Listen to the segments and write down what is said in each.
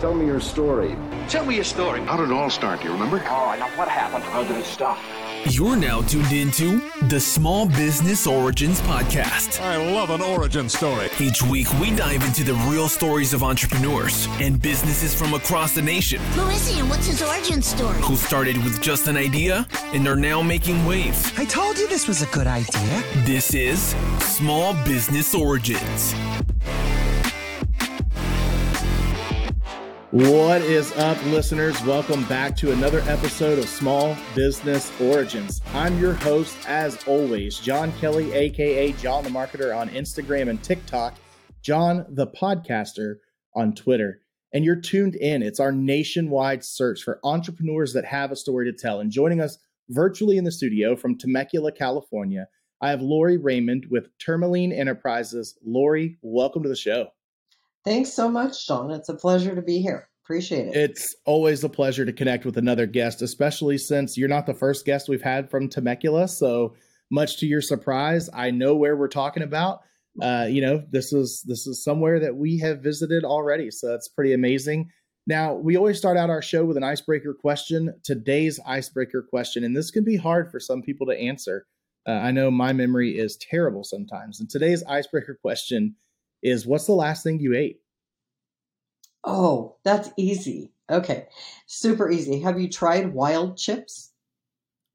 Tell me your story. Tell me your story. How did it all start? Do you remember? Oh, I know what happened. How did it stop? You're now tuned into the Small Business Origins Podcast. I love an origin story. Each week, we dive into the real stories of entrepreneurs and businesses from across the nation. Who is he and what's his origin story? Who started with just an idea and are now making waves. I told you this was a good idea. This is Small Business Origins. What is up, listeners? Welcome back to another episode of Small Business Origins. I'm your host, as always, John Kelley, aka John the Marketer on Instagram and TikTok, John the Podcaster on Twitter. And you're tuned in. It's our nationwide search for entrepreneurs that have a story to tell. And joining us virtually in the studio from Temecula, California, I have Lori Raymond with Tourmaline Enterprises. Lori, welcome to the show. Thanks so much, John. It's a pleasure to be here. Appreciate it. It's always a pleasure to connect with another guest, especially since you're not the first guest we've had from Temecula. So much to your surprise, I know where we're talking about. This is somewhere that we have visited already. So that's pretty amazing. Now, we always start out our show with an icebreaker question. Today's icebreaker question, and this can be hard for some people to answer. I know my memory is terrible sometimes. And today's icebreaker question is, what's the last thing you ate? Oh, that's easy. Okay. Super easy. Have you tried Wild Chips?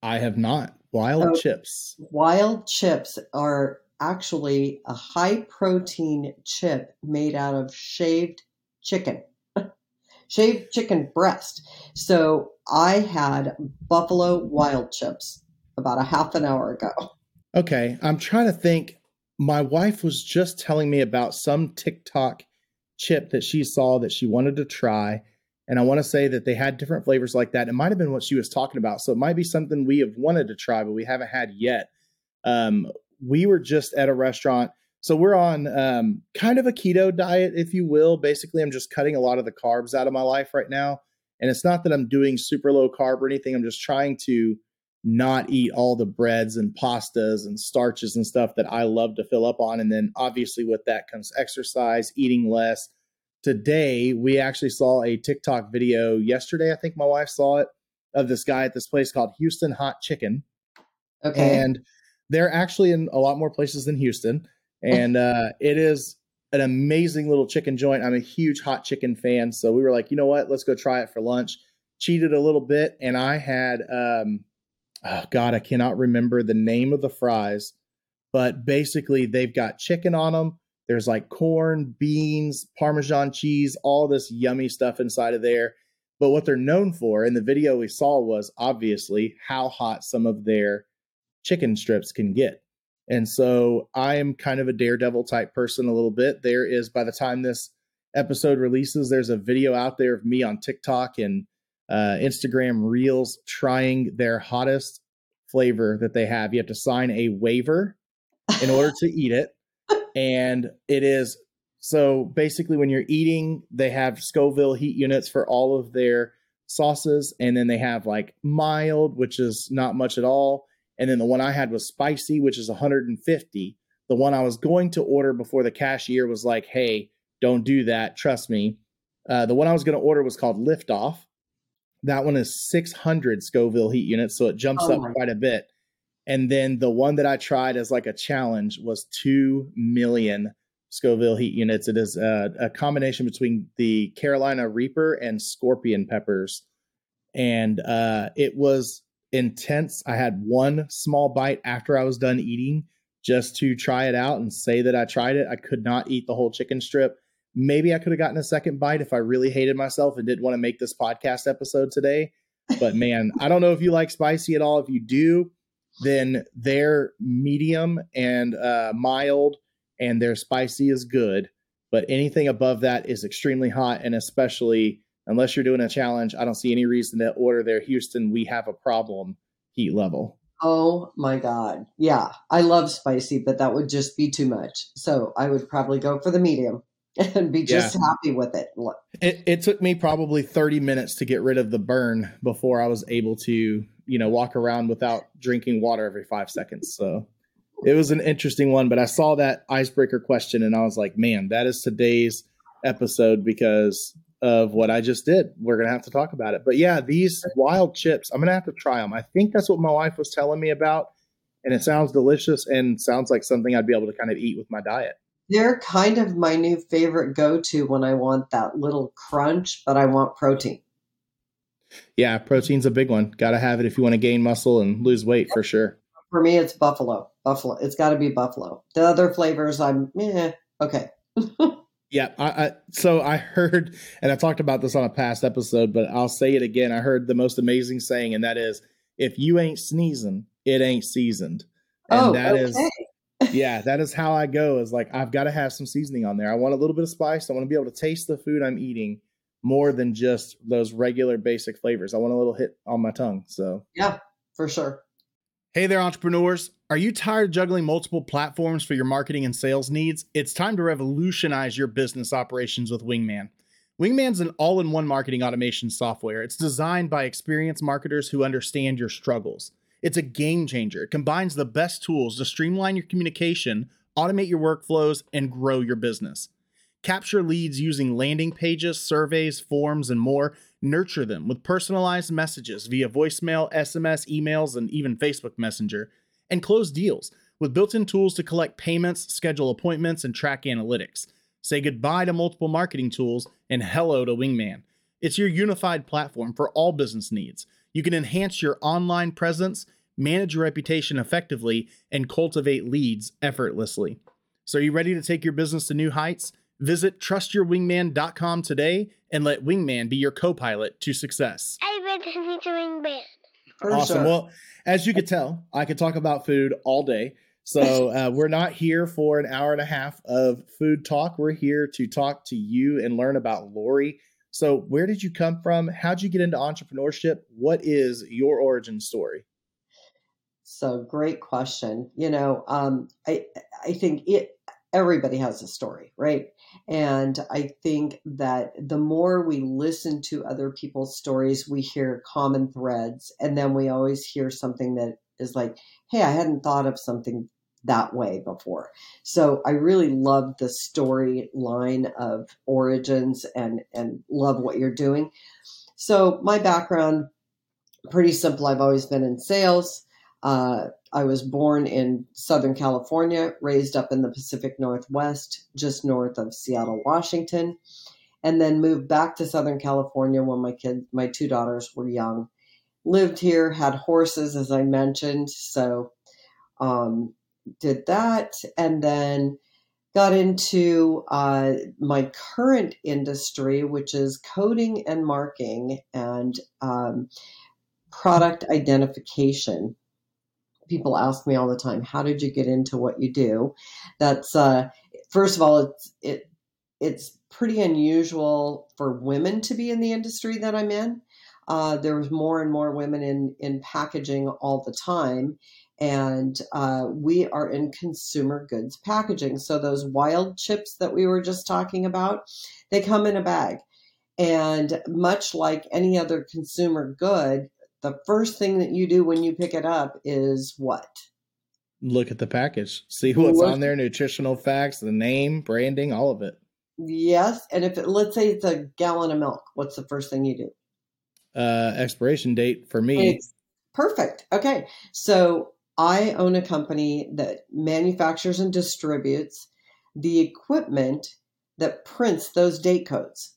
I have not. Wild Chips. Wild Chips are actually a high protein chip made out of shaved chicken breast. So I had buffalo Wild Chips about a half an hour ago. Okay. I'm trying to think. My wife was just telling me about some TikTok chip that she saw that she wanted to try. And I want to say that they had different flavors like that. It might have been what she was talking about. So it might be something we have wanted to try, but we haven't had yet. We were just at a restaurant. So we're on kind of a keto diet, if you will. Basically, I'm just cutting a lot of the carbs out of my life right now. And it's not that I'm doing super low carb or anything. I'm just trying to not eat all the breads and pastas and starches and stuff that I love to fill up on. And then obviously with that comes exercise, eating less. Today, we actually saw a TikTok video yesterday. I think my wife saw it, of this guy at this place called Houston Hot Chicken. Okay. And they're actually in a lot more places than Houston. And it is an amazing little chicken joint. I'm a huge hot chicken fan. So we were like, you know what, let's go try it for lunch. Cheated a little bit. And I had, oh God, I cannot remember the name of the fries, but basically they've got chicken on them. There's like corn, beans, Parmesan cheese, all this yummy stuff inside of there. But what they're known for in the video we saw was obviously how hot some of their chicken strips can get. And so I am kind of a daredevil type person a little bit. There is, by the time this episode releases, there's a video out there of me on TikTok and Instagram Reels trying their hottest flavor that they have. You have to sign a waiver in order to eat it. And it is, so basically when you're eating, they have Scoville heat units for all of their sauces. And then they have like mild, which is not much at all. And then the one I had was spicy, which is 150. The one I was going to order before the cashier was like, hey, don't do that. Trust me. The one I was going to order was called Liftoff. That one is 600 Scoville heat units, so it jumps up quite a bit. And then the one that I tried as like a challenge was 2 million Scoville heat units. It is a combination between the Carolina Reaper and Scorpion Peppers. And it was intense. I had one small bite after I was done eating just to try it out and say that I tried it. I could not eat the whole chicken strip. Maybe I could have gotten a second bite if I really hated myself and didn't want to make this podcast episode today. But man, I don't know if you like spicy at all. If you do, then their medium and mild and their spicy is good. But anything above that is extremely hot. And especially unless you're doing a challenge, I don't see any reason to order their Houston "We Have a Problem" heat level. Oh my God. Yeah. I love spicy, but that would just be too much. So I would probably go for the medium and be just happy with it. Look. It took me probably 30 minutes to get rid of the burn before I was able to, walk around without drinking water every 5 seconds. So it was an interesting one, but I saw that icebreaker question and I was like, man, that is today's episode, because of what I just did. We're going to have to talk about it. But yeah, these wild chips, I'm going to have to try them. I think that's what my wife was telling me about. And it sounds delicious and sounds like something I'd be able to kind of eat with my diet. They're kind of my new favorite go-to when I want that little crunch, but I want protein. Yeah, protein's a big one. Got to have it if you want to gain muscle and lose weight for sure. For me, it's buffalo. It's got to be buffalo. The other flavors, I'm okay. Yeah. So I heard, and I talked about this on a past episode, but I'll say it again. I heard the most amazing saying, and that is, if you ain't sneezing, it ain't seasoned. And that is how I go. Is like, I've got to have some seasoning on there. I want a little bit of spice. I want to be able to taste the food I'm eating more than just those regular basic flavors. I want a little hit on my tongue. So yeah, for sure. Hey there, entrepreneurs. Are you tired of juggling multiple platforms for your marketing and sales needs? It's time to revolutionize your business operations with Wingman. Wingman's an all-in-one marketing automation software. It's designed by experienced marketers who understand your struggles. It's a game changer. It combines the best tools to streamline your communication, automate your workflows, and grow your business. Capture leads using landing pages, surveys, forms, and more. Nurture them with personalized messages via voicemail, SMS, emails, and even Facebook Messenger. And close deals with built-in tools to collect payments, schedule appointments, and track analytics. Say goodbye to multiple marketing tools and hello to Wingman. It's your unified platform for all business needs. You can enhance your online presence, manage your reputation effectively, and cultivate leads effortlessly. So are you ready to take your business to new heights? Visit trustyourwingman.com today and let Wingman be your co-pilot to success. I read this to Wingman. Awesome. Well, as you could tell, I could talk about food all day. So we're not here for an hour and a half of food talk. We're here to talk to you and learn about Lori. So where did you come from? How'd you get into entrepreneurship? What is your origin story? So great question. You know, I think everybody has a story, right? And I think that the more we listen to other people's stories, we hear common threads. And then we always hear something that is like, hey, I hadn't thought of something that way before. So I really love the storyline of origins and love what you're doing. So my background, pretty simple. I've always been in sales. I was born in Southern California, raised up in the Pacific Northwest, just north of Seattle, Washington, and then moved back to Southern California when my two daughters were young. Lived here, had horses, as I mentioned, so did that, and then got into my current industry, which is coding and marking and product identification. People ask me all the time, how did you get into what you do? That's, first of all, it's pretty unusual for women to be in the industry that I'm in. There's more and more women in packaging all the time. And we are in consumer goods packaging. So those wild chips that we were just talking about, they come in a bag. And much like any other consumer good, the first thing that you do when you pick it up is what? Look at the package, see what's on there, nutritional facts, the name, branding, all of it. Yes. And if let's say it's a gallon of milk, what's the first thing you do? Expiration date for me. Perfect. Okay. So I own a company that manufactures and distributes the equipment that prints those date codes.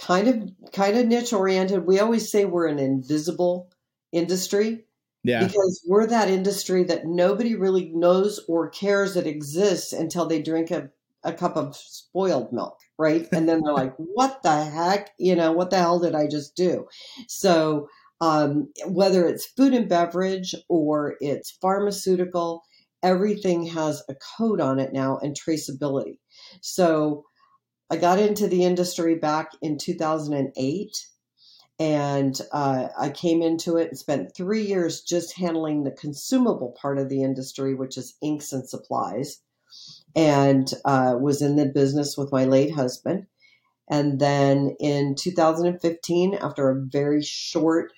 Kind of niche oriented. We always say we're an invisible industry because we're that industry that nobody really knows or cares it exists until they drink a cup of spoiled milk, right? And then they're like, what the heck? You know, what the hell did I just do? So whether it's food and beverage or it's pharmaceutical, everything has a code on it now and traceability. So I got into the industry back in 2008, and I came into it and spent 3 years just handling the consumable part of the industry, which is inks and supplies, and was in the business with my late husband. And then in 2015, after a very short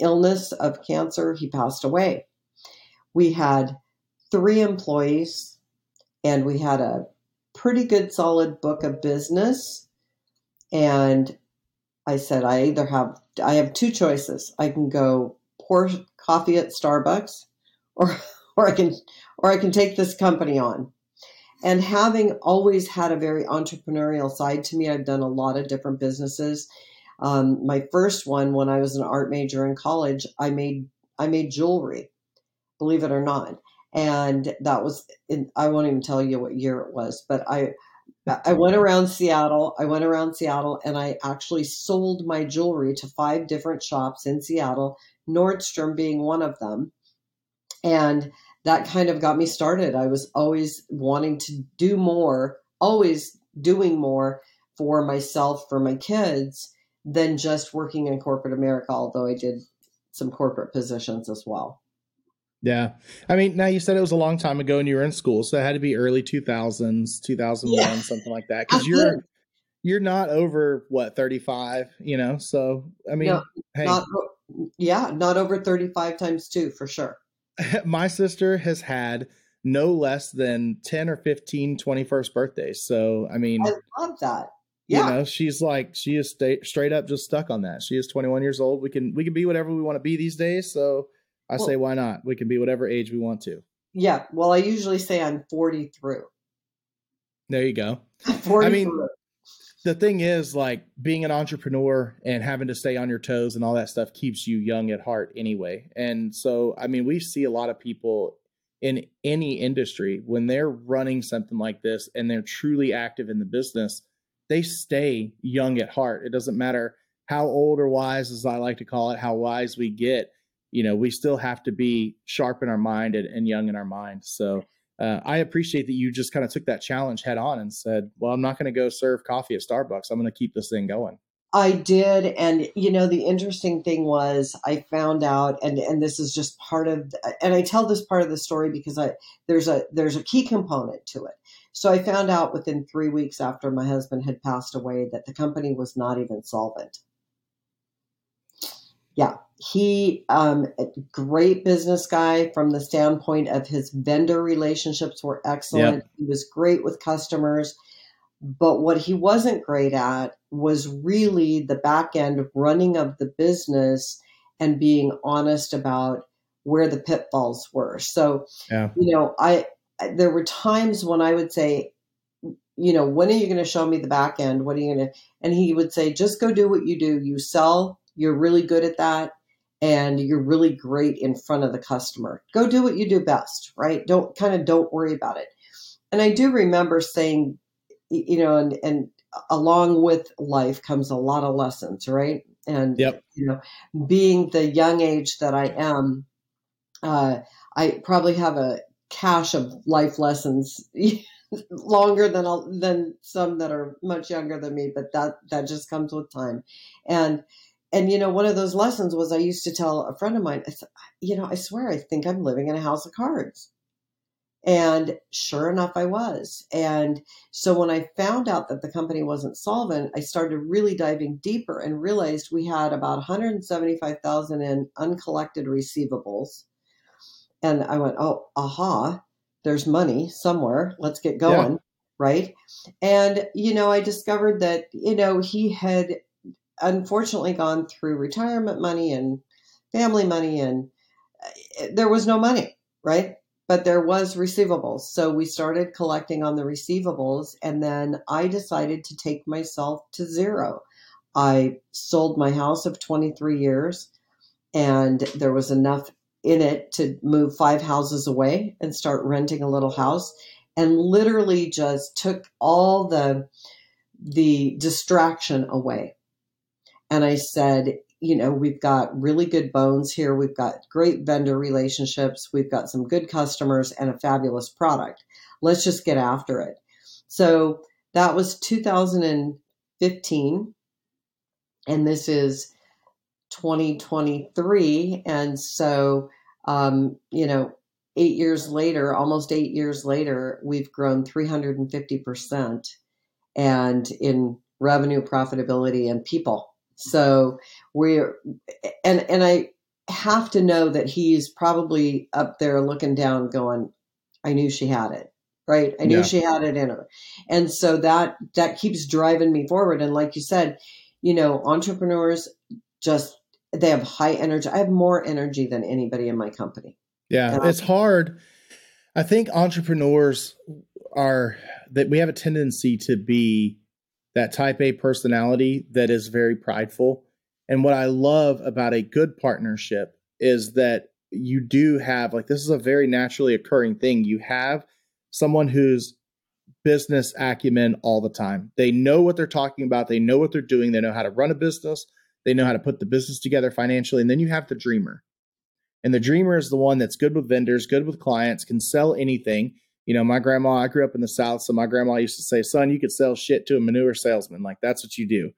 illness of cancer, he passed away. We had 3 employees, and we had a pretty good solid book of business. And I said, I have two choices. I can go pour coffee at Starbucks or I can take this company on. And having always had a very entrepreneurial side to me, I've done a lot of different businesses. My first one, when I was an art major in college, I made jewelry, believe it or not. And that was, I won't even tell you what year it was, but I went around Seattle and I actually sold my jewelry to 5 different shops in Seattle, Nordstrom being one of them. And that kind of got me started. I was always wanting to do more, always doing more for myself, for my kids, than just working in corporate America, although I did some corporate positions as well. Yeah. I mean, now you said it was a long time ago and you were in school, so it had to be early 2000s, 2001, yeah, something like that. Because you're not over, what, 35, you know? So, I mean, no, hey. Not over 35 times 2 for sure. My sister has had no less than 10 or 15 21st birthdays. So, I mean, I love that. Yeah. You know, she is straight up just stuck on that. She is 21 years old. We can be whatever we want to be these days. So I say, why not? We can be whatever age we want to. Yeah. Well, I usually say I'm 40 through. There you go. 40 through. The thing is, like, being an entrepreneur and having to stay on your toes and all that stuff keeps you young at heart anyway. And so, I mean, we see a lot of people in any industry when they're running something like this and they're truly active in the business, they stay young at heart. It doesn't matter how old or wise, as I like to call it, how wise we get, you know, we still have to be sharp in our mind and young in our mind. So I appreciate that you just kind of took that challenge head on and said, well, I'm not going to go serve coffee at Starbucks. I'm going to keep this thing going. I did. And, you know, the interesting thing was I found out, and this is just part of, and I tell this part of the story because there's a key component to it. So I found out within 3 weeks after my husband had passed away that the company was not even solvent. Yeah. He, a great business guy from the standpoint of his vendor relationships were excellent. Yep. He was great with customers, but what he wasn't great at was really the back end running of the business and being honest about where the pitfalls were. So, yeah, you know, there were times when I would say, you know, when are you going to show me the back end? What are you going to, and he would say, just go do what you do. You sell, you're really good at that. And you're really great in front of the customer. Go do what you do best, right? Don't worry about it. And I do remember saying, you know, and along with life comes a lot of lessons, right? And, yep, you know, being the young age that I am, I probably have a cache of life lessons longer than some that are much younger than me, but that just comes with time. And, you know, one of those lessons was I used to tell a friend of mine, I said, you know, I swear, I think I'm living in a house of cards. And sure enough, I was. And so when I found out that the company wasn't solvent, I started really diving deeper and realized we had about $175,000 in uncollected receivables. And I went, oh, aha, there's money somewhere. Let's get going. Yeah. Right. And, you know, I discovered that, you know, he had unfortunately gone through retirement money and family money, and there was no money, right? But there was receivables. So we started collecting on the receivables, and then I decided to take myself to zero. I sold my house of 23 years, and there was enough in it to move 5 houses away and start renting a little house, and literally just took all the distraction away. And I said, you know, we've got really good bones here. We've got great vendor relationships. We've got some good customers and a fabulous product. Let's just get after it. So that was 2015. And this is 2023. And so, you know, 8 years later, we've grown 350% and in revenue, profitability, and people. So we're, and I have to know that he's probably up there looking down going, I knew she had it. right? I knew she had it in her. And so that keeps driving me forward. And like you said, you know, entrepreneurs just, they have high energy. I have more energy than anybody in my company. Yeah. It's hard. I think entrepreneurs are that we have a tendency to be that type A personality that is very prideful. And what I love about a good partnership is that you do have, like, this is a very naturally occurring thing. You have someone who's business acumen all the time. They know what they're talking about. They know what they're doing. They know how to run a business. They know how to put the business together financially. And then you have the dreamer. And the dreamer is the one that's good with vendors, good with clients, can sell anything. You know, my grandma, I grew up in the South, so my grandma used to say, son, you could sell shit to a manure salesman. Like, that's what you do.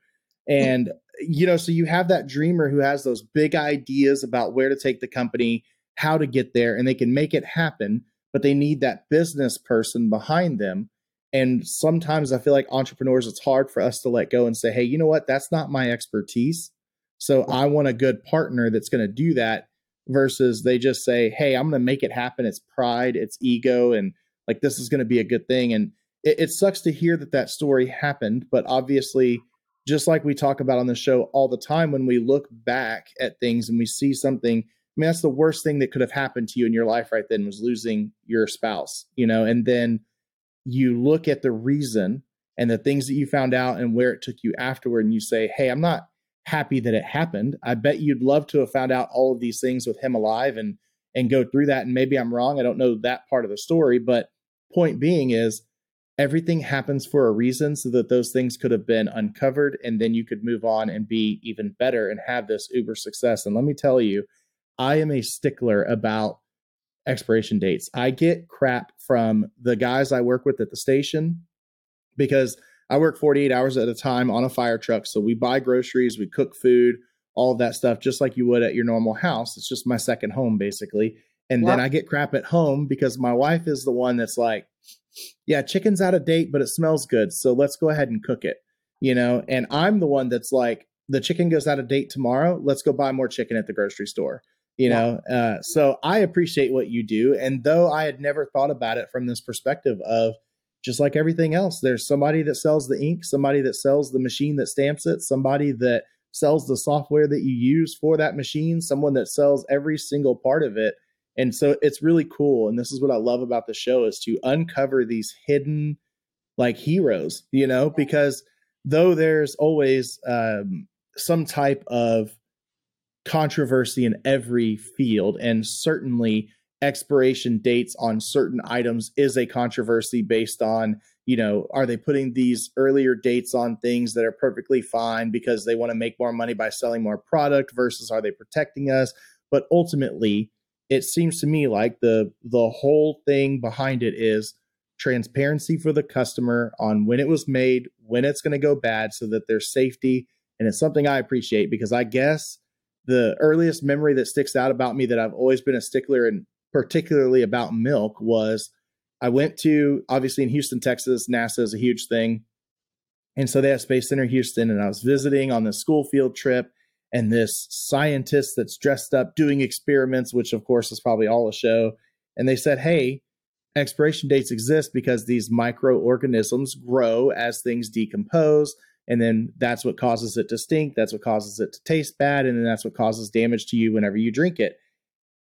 And, you know, so you have that dreamer who has those big ideas about where to take the company, how to get there, and they can make it happen, but they need that business person behind them. And sometimes I feel like entrepreneurs, it's hard for us to let go and say, hey, you know what? That's not my expertise. So I want a good partner that's going to do that, versus they just say, hey, I'm going to make it happen. It's pride, it's ego, and like, this is going to be a good thing. And it sucks to hear that story happened. But obviously, just like we talk about on the show all the time, when we look back at things and we see something, I mean, that's the worst thing that could have happened to you in your life right then, was losing your spouse, you know. And then you look at the reason and the things that you found out and where it took you afterward, and you say, hey, I'm not happy that it happened. I bet you'd love to have found out all of these things with him alive and go through that. And maybe I'm wrong. I don't know that part of the story, but point being is everything happens for a reason, so that those things could have been uncovered, and then you could move on and be even better and have this uber success. And let me tell you, I am a stickler about expiration dates. I get crap from the guys I work with at the station, because I work 48 hours at a time on a fire truck. So we buy groceries, we cook food, all of that stuff, just like you would at your normal house. It's just my second home, basically. And then I get crap at home because my wife is the one that's like, yeah, chicken's out of date, but it smells good, so let's go ahead and cook it, you know? And I'm the one that's like, the chicken goes out of date tomorrow. Let's go buy more chicken at the grocery store, you know? So I appreciate what you do. And though I had never thought about it from this perspective of, just like everything else, there's somebody that sells the ink, somebody that sells the machine that stamps it, somebody that sells the software that you use for that machine, someone that sells every single part of it. And so it's really cool. And this is what I love about the show, is to uncover these hidden, like, heroes, you know, because though there's always some type of controversy in every field, and certainly expiration dates on certain items is a controversy based on, you know, are they putting these earlier dates on things that are perfectly fine because they want to make more money by selling more product, versus are they protecting us? But ultimately, it seems to me like the whole thing behind it is transparency for the customer on when it was made, when it's going to go bad, so that there's safety. And it's something I appreciate, because I guess the earliest memory that sticks out about me, that I've always been a stickler and particularly about milk, was I went to, obviously in Houston, Texas, NASA is a huge thing. And so they have Space Center Houston, and I was visiting on the school field trip, and this scientist that's dressed up doing experiments, which of course is probably all a show. And they said, hey, expiration dates exist because these microorganisms grow as things decompose. And then that's what causes it to stink. That's what causes it to taste bad. And then that's what causes damage to you whenever you drink it.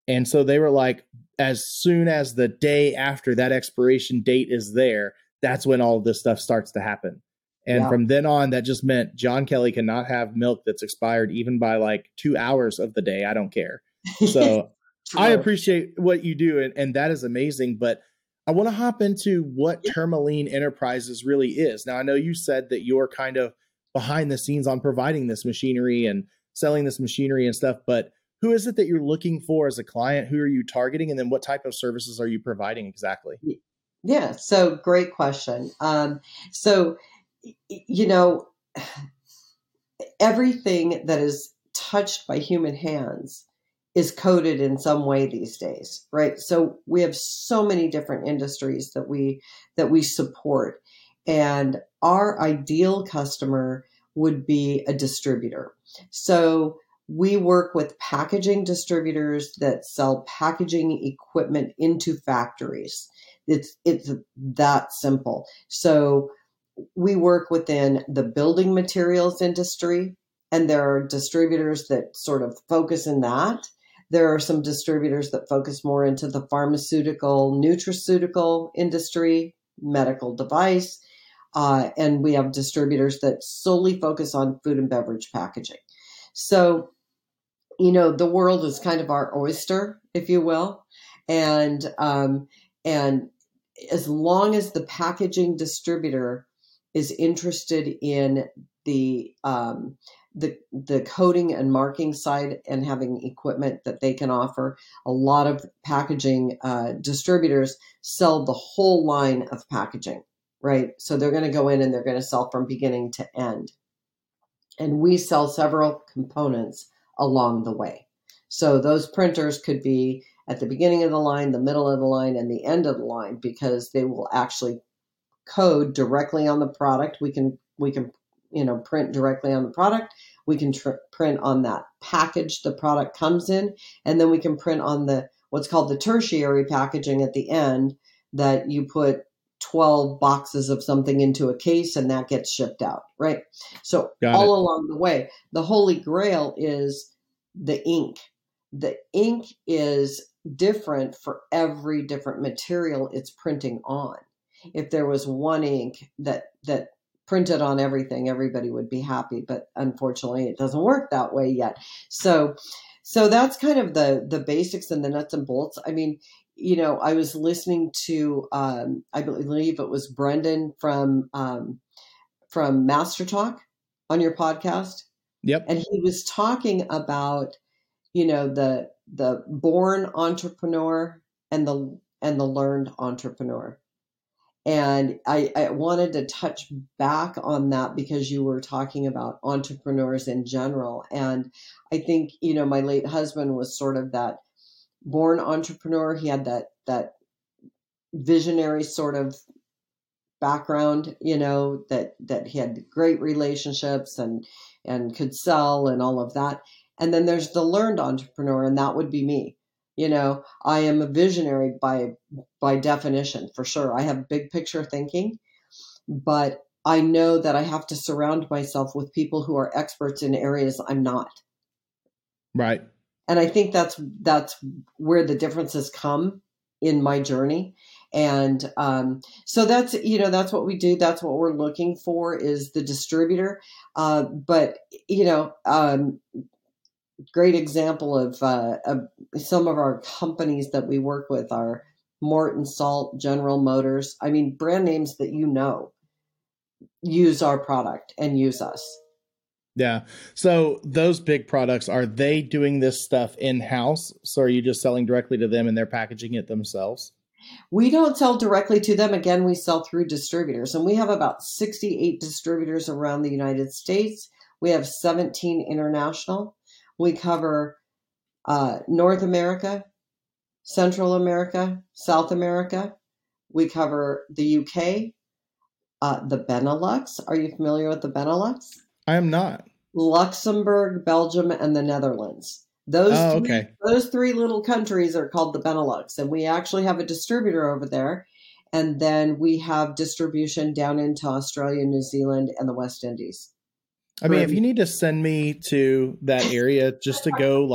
And so they were like, as soon as the day after that expiration date is there, that's when all of this stuff starts to happen. And from then on, that just meant John Kelley cannot have milk that's expired even by like 2 hours of the day. I don't care. So I appreciate what you do. And that is amazing. But I want to hop into what Tourmaline Enterprises really is. Now, I know you said that you're kind of behind the scenes on providing this machinery and selling this machinery and stuff, but who is it that you're looking for as a client? Who are you targeting? And then what type of services are you providing exactly? Yeah. So great question. So, you know, everything that is touched by human hands is coded in some way these days, right? So we have so many different industries that we support, and our ideal customer would be a distributor. So we work with packaging distributors that sell packaging equipment into factories. It's that simple. So we work within the building materials industry, and there are distributors that sort of focus in that. There are some distributors that focus more into the pharmaceutical, nutraceutical industry, medical device. And we have distributors that solely focus on food and beverage packaging. So, you know, the world is kind of our oyster, if you will. And as long as the packaging distributor is interested in the coding and marking side and having equipment that they can offer, a lot of packaging distributors sell the whole line of packaging, right? So they're going to go in and they're going to sell from beginning to end. And we sell several components along the way. So those printers could be at the beginning of the line, the middle of the line, and the end of the line, because they will actually code directly on the product. We can print directly on the product. We can print on that package the product comes in, and then we can print on the what's called the tertiary packaging at the end, that you put 12 boxes of something into a case and that gets shipped out, right? So all along the way, the holy grail is the ink. The ink is different for every different material it's printing on. If there was one ink that printed on everything, everybody would be happy, but unfortunately it doesn't work that way yet. So that's kind of the basics and the nuts and bolts. I mean, I was listening to, I believe it was Brendan from Master Talk on your podcast. Yep. And he was talking about, the born entrepreneur and the learned entrepreneur. And I wanted to touch back on that because you were talking about entrepreneurs in general. And I think, my late husband was sort of that born entrepreneur. He had that visionary sort of background, that he had great relationships and could sell and all of that. And then there's the learned entrepreneur, and that would be me. I am a visionary by definition, for sure. I have big picture thinking, but I know that I have to surround myself with people who are experts in areas I'm not. Right. And I think that's where the differences come in my journey. And so that's, that's what we do. That's what we're looking for, is the distributor. Great example of some of our companies that we work with are Morton Salt, General Motors. I mean, brand names that use our product and use us. Yeah. So those big products, are they doing this stuff in-house? So are you just selling directly to them and they're packaging it themselves? We don't sell directly to them. Again, we sell through distributors, and we have about 68 distributors around the United States. We have 17 international. We cover North America, Central America, South America. We cover the UK, the Benelux. Are you familiar with the Benelux? I am not. Luxembourg, Belgium, and the Netherlands. Those three little countries are called the Benelux, and we actually have a distributor over there. And then we have distribution down into Australia, New Zealand, and the West Indies. I mean, if you need to send me to that area just to go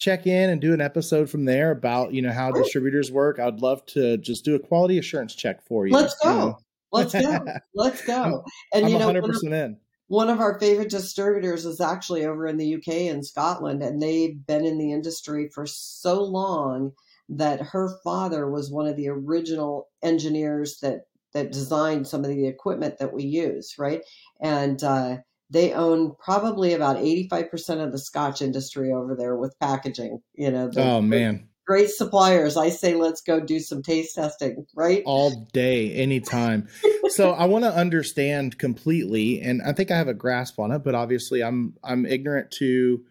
check in and do an episode from there about, how distributors work, I'd love to just do a quality assurance check for you. Let's go. Let's go. And I'm 100% in. One of our favorite distributors is actually over in the UK and Scotland, and they've been in the industry for so long that her father was one of the original engineers that designed some of the equipment that we use. Right. And, they own probably about 85% of the Scotch industry over there with packaging. Oh man, great suppliers. I say, let's go do some taste testing, right? All day, anytime. So I want to understand completely, and I think I have a grasp on it, but obviously I'm ignorant to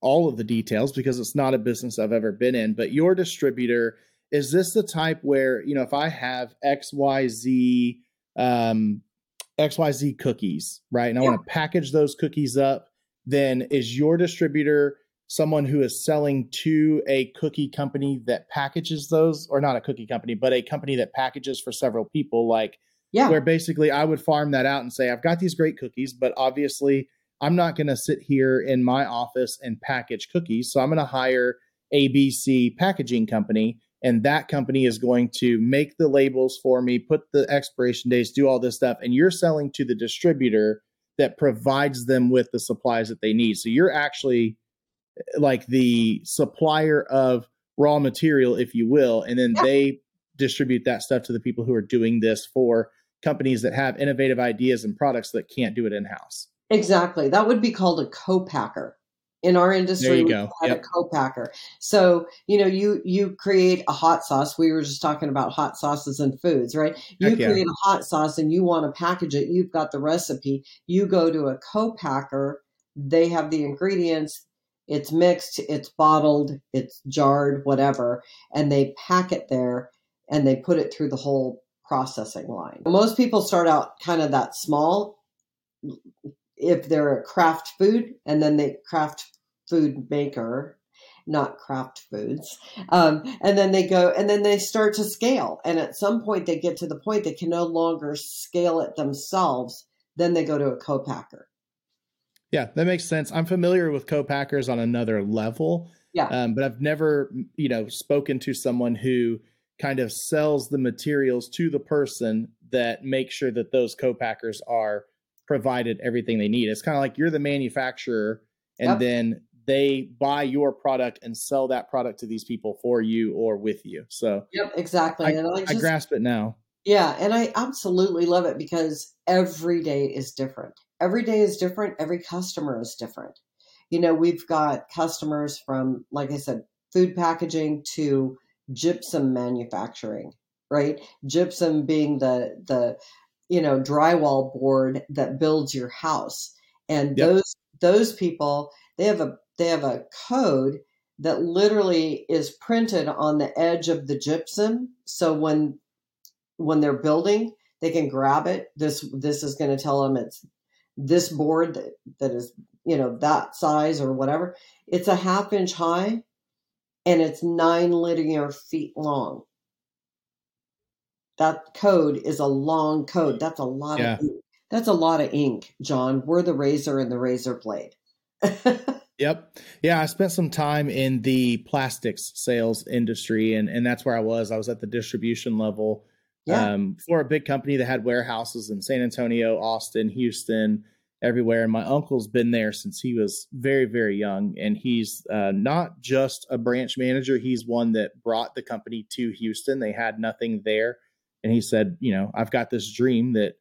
all of the details because it's not a business I've ever been in. But your distributor, is this the type where, if I have XYZ cookies, right? And I want to package those cookies up. Then is your distributor someone who is selling to a cookie company that packages those, or not a cookie company, but a company that packages for several people, like where basically I would farm that out and say, I've got these great cookies, but obviously I'm not going to sit here in my office and package cookies. So I'm going to hire ABC packaging company. And that company is going to make the labels for me, put the expiration dates, do all this stuff. And you're selling to the distributor that provides them with the supplies that they need. So you're actually like the supplier of raw material, if you will. And then they distribute that stuff to the people who are doing this for companies that have innovative ideas and products that can't do it in-house. Exactly. That would be called a co-packer. In our industry, we have a co-packer. So, you know, you create a hot sauce. We were just talking about hot sauces and foods, right? You create a hot sauce and you want to package it. You've got the recipe. You go to a co-packer. They have the ingredients. It's mixed. It's bottled. It's jarred, whatever. And they pack it there and they put it through the whole processing line. Most people start out kind of that small if they're a craft food, and then they craft food maker, not craft foods. And then they go, and then they start to scale. And at some point they get to the point they can no longer scale it themselves. Then they go to a co-packer. Yeah, that makes sense. I'm familiar with co-packers on another level. Yeah. But I've never, you know, spoken to someone who kind of sells the materials to the person that makes sure that those co-packers are provided everything they need. It's kind of like you're the manufacturer and then they buy your product and sell that product to these people for you or with you. So exactly. I grasp it now. Yeah. And I absolutely love it because every day is different. Every day is different. Every customer is different. You know, we've got customers from, like I said, food packaging to gypsum manufacturing, right? Gypsum being the you know, drywall board that builds your house. And those people, they have a code that literally is printed on the edge of the gypsum. So when they're building, they can grab it. This is going to tell them it's this board that is, you know, that size or whatever. It's a 1/2 inch high and it's 9 linear feet long. That code is a long code. That's a lot of ink. That's a lot of ink, John. We're the razor and the razor blade. Yep. Yeah. I spent some time in the plastics sales industry and that's where I was. I was at the distribution level for a big company that had warehouses in San Antonio, Austin, Houston, everywhere. And my uncle's been there since he was very, very young. And he's not just a branch manager. He's one that brought the company to Houston. They had nothing there. And he said, you know, I've got this dream that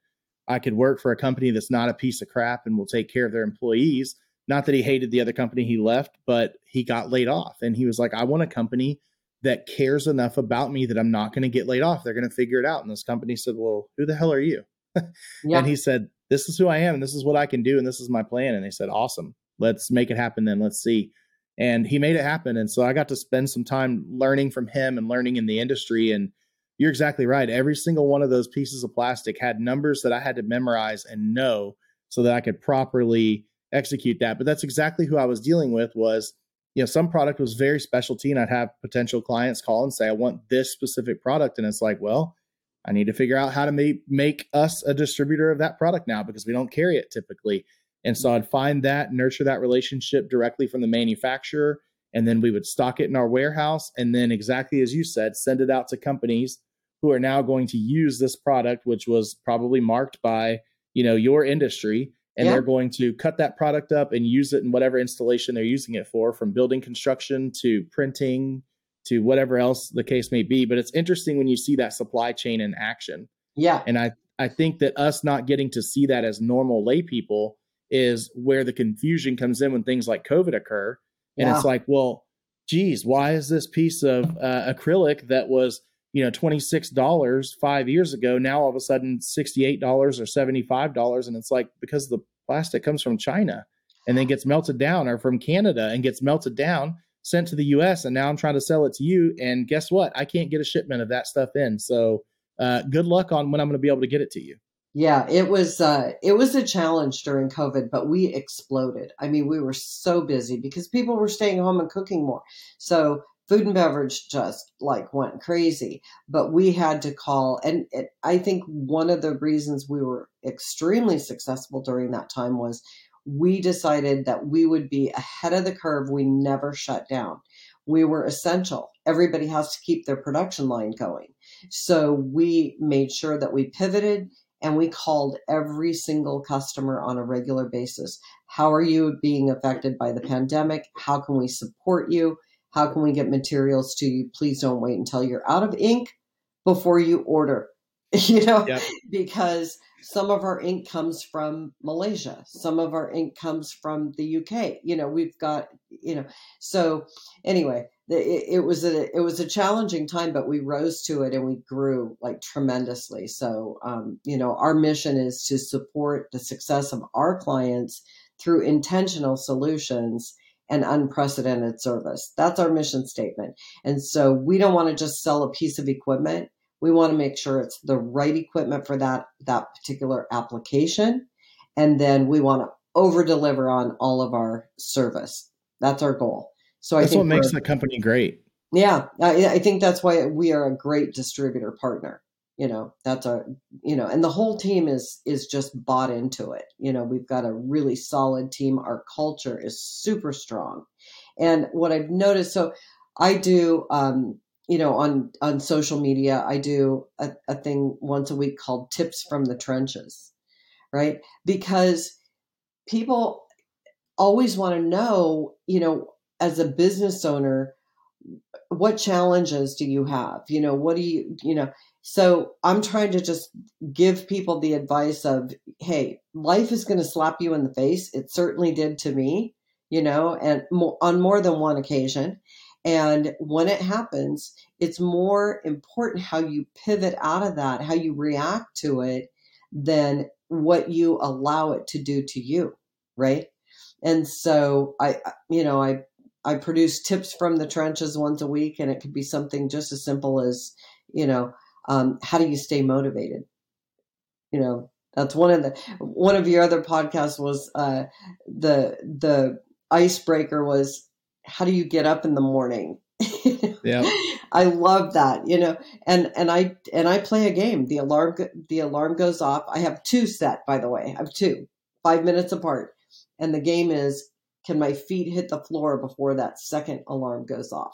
I could work for a company that's not a piece of crap and will take care of their employees. Not that he hated the other company he left, but he got laid off. And he was like, I want a company that cares enough about me that I'm not going to get laid off. They're going to figure it out. And this company said, well, who the hell are you? And he said, this is who I am. And this is what I can do. And this is my plan. And they said, awesome. Let's make it happen then. Let's see. And he made it happen. And so I got to spend some time learning from him and learning in the industry. And you're exactly right. Every single one of those pieces of plastic had numbers that I had to memorize and know so that I could properly execute that. But that's exactly who I was dealing with was, you know, some product was very specialty and I'd have potential clients call and say, I want this specific product. And it's like, well, I need to figure out how to make us a distributor of that product now because we don't carry it typically. And so I'd find that, nurture that relationship directly from the manufacturer. And then we would stock it in our warehouse. And then exactly as you said, send it out to companies who are now going to use this product, which was probably marked by, you know, your industry. And they're going to cut that product up and use it in whatever installation they're using it for, from building construction to printing to whatever else the case may be. But it's interesting when you see that supply chain in action. Yeah. And I think that us not getting to see that as normal lay people is where the confusion comes in when things like COVID occur. And it's like, well, geez, why is this piece of acrylic that was, you know, $26 5 years ago now all of a sudden $68 or $75? And it's like, because the plastic comes from China and then gets melted down, or from Canada and gets melted down, sent to the US, and now I'm trying to sell it to you. And guess what? I can't get a shipment of that stuff in. So good luck on when I'm going to be able to get it to you. Yeah, it was a challenge during COVID, but we exploded. I mean, we were so busy because people were staying home and cooking more. So food and beverage just like went crazy, but we had to call. And I think one of the reasons we were extremely successful during that time was we decided that we would be ahead of the curve. We never shut down. We were essential. Everybody has to keep their production line going. So we made sure that we pivoted. And we called every single customer on a regular basis. How are you being affected by the pandemic? How can we support you? How can we get materials to you? Please don't wait until you're out of ink before you order, because some of our ink comes from Malaysia. Some of our ink comes from the UK. So anyway, it was a challenging time, but we rose to it and we grew like tremendously. So, our mission is to support the success of our clients through intentional solutions and unprecedented service. That's our mission statement. And so we don't want to just sell a piece of equipment. We want to make sure it's the right equipment for that particular application. And then we want to over deliver on all of our service. That's our goal. So that's what makes the company great. Yeah. I think that's why we are a great distributor partner. And the whole team is just bought into it. We've got a really solid team. Our culture is super strong. And what I've noticed, so I do, on social media, I do a thing once a week called Tips from the Trenches, right? Because people always want to know, as a business owner, what challenges do you have? So I'm trying to just give people the advice of, hey, life is going to slap you in the face. It certainly did to me, and on more than one occasion. And when it happens, it's more important how you pivot out of that, how you react to it, than what you allow it to do to you. Right. And so I produce Tips from the Trenches once a week, and it could be something just as simple as, how do you stay motivated? That's one of your other podcasts was, the icebreaker was, how do you get up in the morning? Yeah. I love that, and I play a game. The alarm goes off. I have two set, by the way. I have two, 5 minutes apart. And the game is, can my feet hit the floor before that second alarm goes off?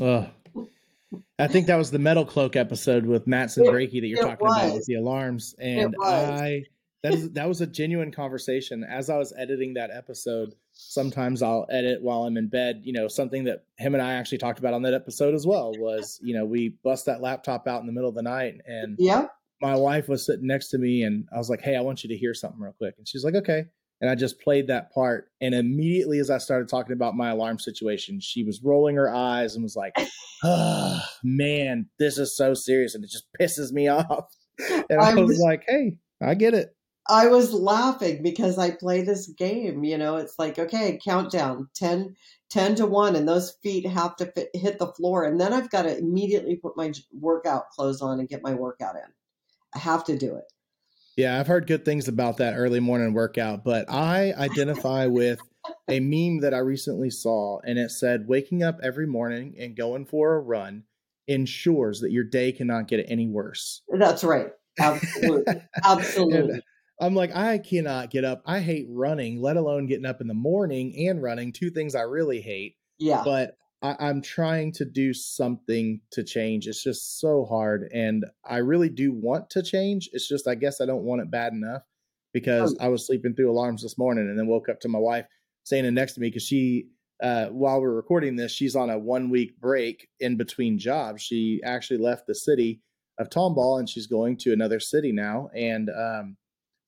I think that was the Metal Cloak episode with Matson Reiki that you're talking about with the alarms. And that was a genuine conversation. As I was editing that episode, sometimes I'll edit while I'm in bed. Something that him and I actually talked about on that episode as well was, we bust that laptop out in the middle of the night, and my wife was sitting next to me, and I was like, hey, I want you to hear something real quick. And she's like, okay. And I just played that part. And immediately as I started talking about my alarm situation, she was rolling her eyes and was like, oh, man, this is so serious. And it just pisses me off. And I was like, hey, I get it. I was laughing because I play this game. It's like, okay, countdown, 10 to 1. And those feet have to hit the floor. And then I've got to immediately put my workout clothes on and get my workout in. I have to do it. Yeah, I've heard good things about that early morning workout, but I identify with a meme that I recently saw, and it said, waking up every morning and going for a run ensures that your day cannot get any worse. That's right. Absolutely. Absolutely. I'm like, I cannot get up. I hate running, let alone getting up in the morning and running, two things I really hate. Yeah. But I'm trying to do something to change. It's just so hard. And I really do want to change. It's just, I guess I don't want it bad enough, because I was sleeping through alarms this morning and then woke up to my wife standing next to me, because she, while we're recording this, she's on a 1 week break in between jobs. She actually left the city of Tomball and she's going to another city now. And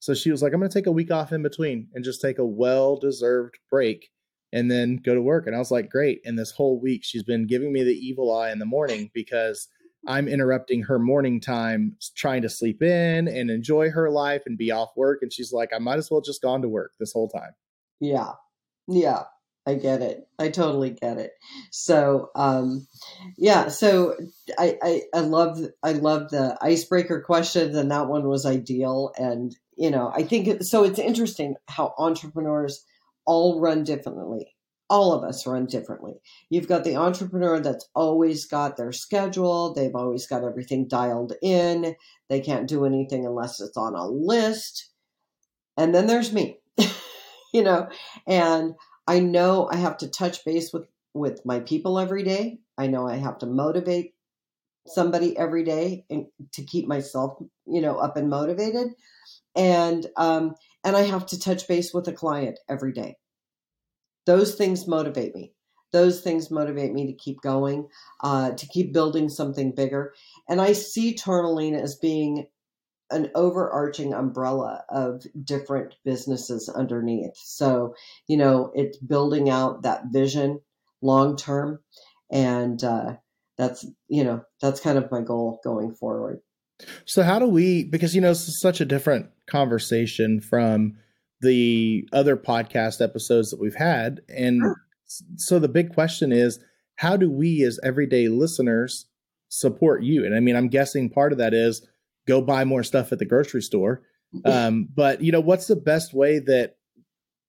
so she was like, I'm going to take a week off in between and just take a well-deserved break and then go to work. And I was like, great. And this whole week, she's been giving me the evil eye in the morning because I'm interrupting her morning time, trying to sleep in and enjoy her life and be off work. And she's like, I might as well just gone to work this whole time. Yeah. Yeah. I get it. I totally get it. So, yeah, so I love the icebreaker questions, and that one was ideal. And, you know, I think so it's interesting how entrepreneurs all run differently. All of us run differently. You've got the entrepreneur that's always got their schedule. They've always got everything dialed in. They can't do anything unless it's on a list. And then there's me, you know, and I know I have to touch base with my people every day. I know I have to motivate somebody every day and to keep myself, you know, up and motivated. And I have to touch base with a client every day. Those things motivate me. Those things motivate me to keep going, to keep building something bigger. And I see Tourmaline as being an overarching umbrella of different businesses underneath. So, you know, it's building out that vision long-term, and that's, you know, that's kind of my goal going forward. So how do we, because, you know, this is such a different conversation from the other podcast episodes that we've had. And so the big question is, how do we as everyday listeners support you? And I mean, I'm guessing part of that is go buy more stuff at the grocery store. But, you know, what's the best way that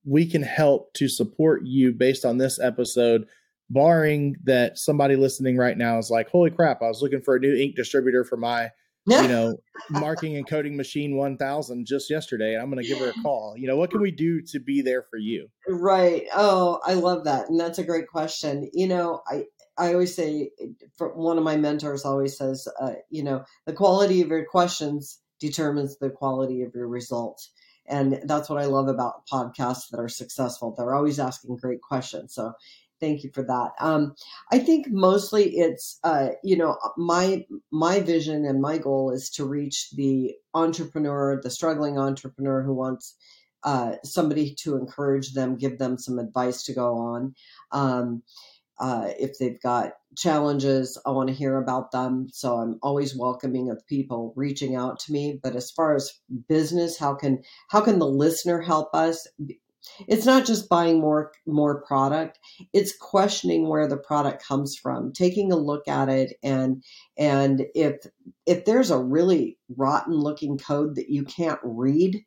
we can help to support you based on this episode, barring that somebody listening right now is like, holy crap, I was looking for a new ink distributor for my, you know, marking and coding machine 1000 just yesterday, and I'm going to give her a call. You know, what can we do to be there for you? Right. Oh, I love that. And that's a great question. You know, I always say, one of my mentors always says, you know, the quality of your questions determines the quality of your results. And that's what I love about podcasts that are successful. They're always asking great questions. So thank you for that. I think mostly it's, you know, my vision and my goal is to reach the entrepreneur, the struggling entrepreneur who wants somebody to encourage them, give them some advice to go on. If they've got challenges, I want to hear about them. So I'm always welcoming of people reaching out to me. But as far as business, how can the listener help us? It's not just buying more product. It's questioning where the product comes from, taking a look at it. And if there's a really rotten looking code that you can't read,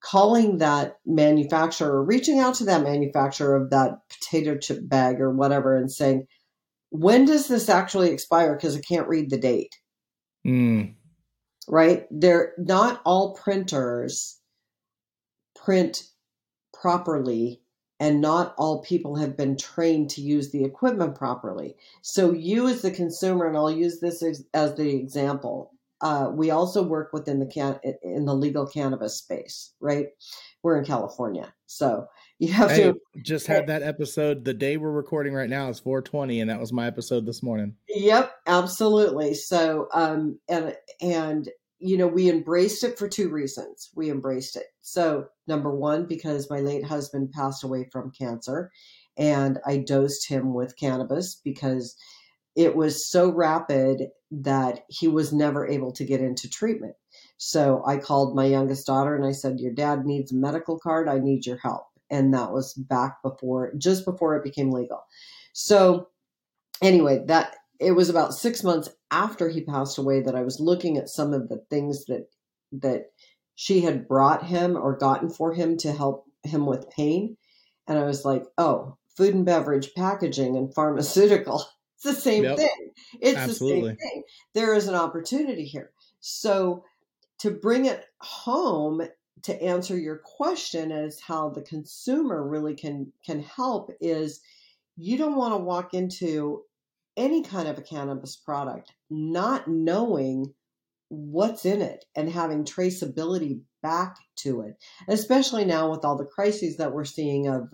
calling that manufacturer, reaching out to that manufacturer of that potato chip bag or whatever and saying, when does this actually expire? Because I can't read the date. Right? They're not all printers print properly, and not all people have been trained to use the equipment properly. So you as the consumer, and I'll use this as the example, we also work within the legal cannabis space, right? We're in California, so you have to just had that episode. The day we're recording right now is 420, and that was my episode this morning. Yep, absolutely. So, and you know, we embraced it for two reasons. We embraced it. So, number one, because my late husband passed away from cancer, and I dosed him with cannabis because it was so rapid that he was never able to get into treatment. So I called my youngest daughter and I said, your dad needs a medical card. I need your help. And that was back just before it became legal. So anyway, that it was about 6 months after he passed away that I was looking at some of the things that she had brought him or gotten for him to help him with pain. And I was like, oh, food and beverage packaging and pharmaceutical. It's the same thing. It's absolutely the same thing. There is an opportunity here. So to bring it home, to answer your question as how the consumer really can help, is you don't want to walk into any kind of a cannabis product not knowing what's in it and having traceability back to it, especially now with all the crises that we're seeing of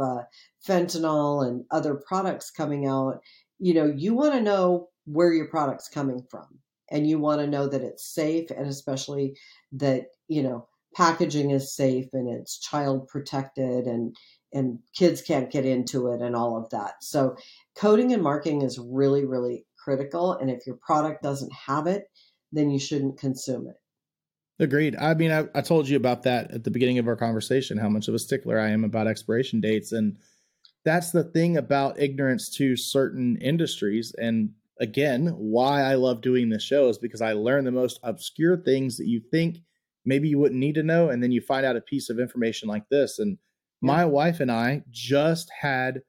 fentanyl and other products coming out. You know, you want to know where your product's coming from, and you want to know that it's safe, and especially that, you know, packaging is safe and it's child protected and kids can't get into it and all of that. So coding and marking is really, really critical. And if your product doesn't have it, then you shouldn't consume it. Agreed. I mean, I told you about that at the beginning of our conversation, how much of a stickler I am about expiration dates. And that's the thing about ignorance to certain industries. And again, why I love doing this show is because I learn the most obscure things that you think maybe you wouldn't need to know. And then you find out a piece of information like this. And my wife and I just had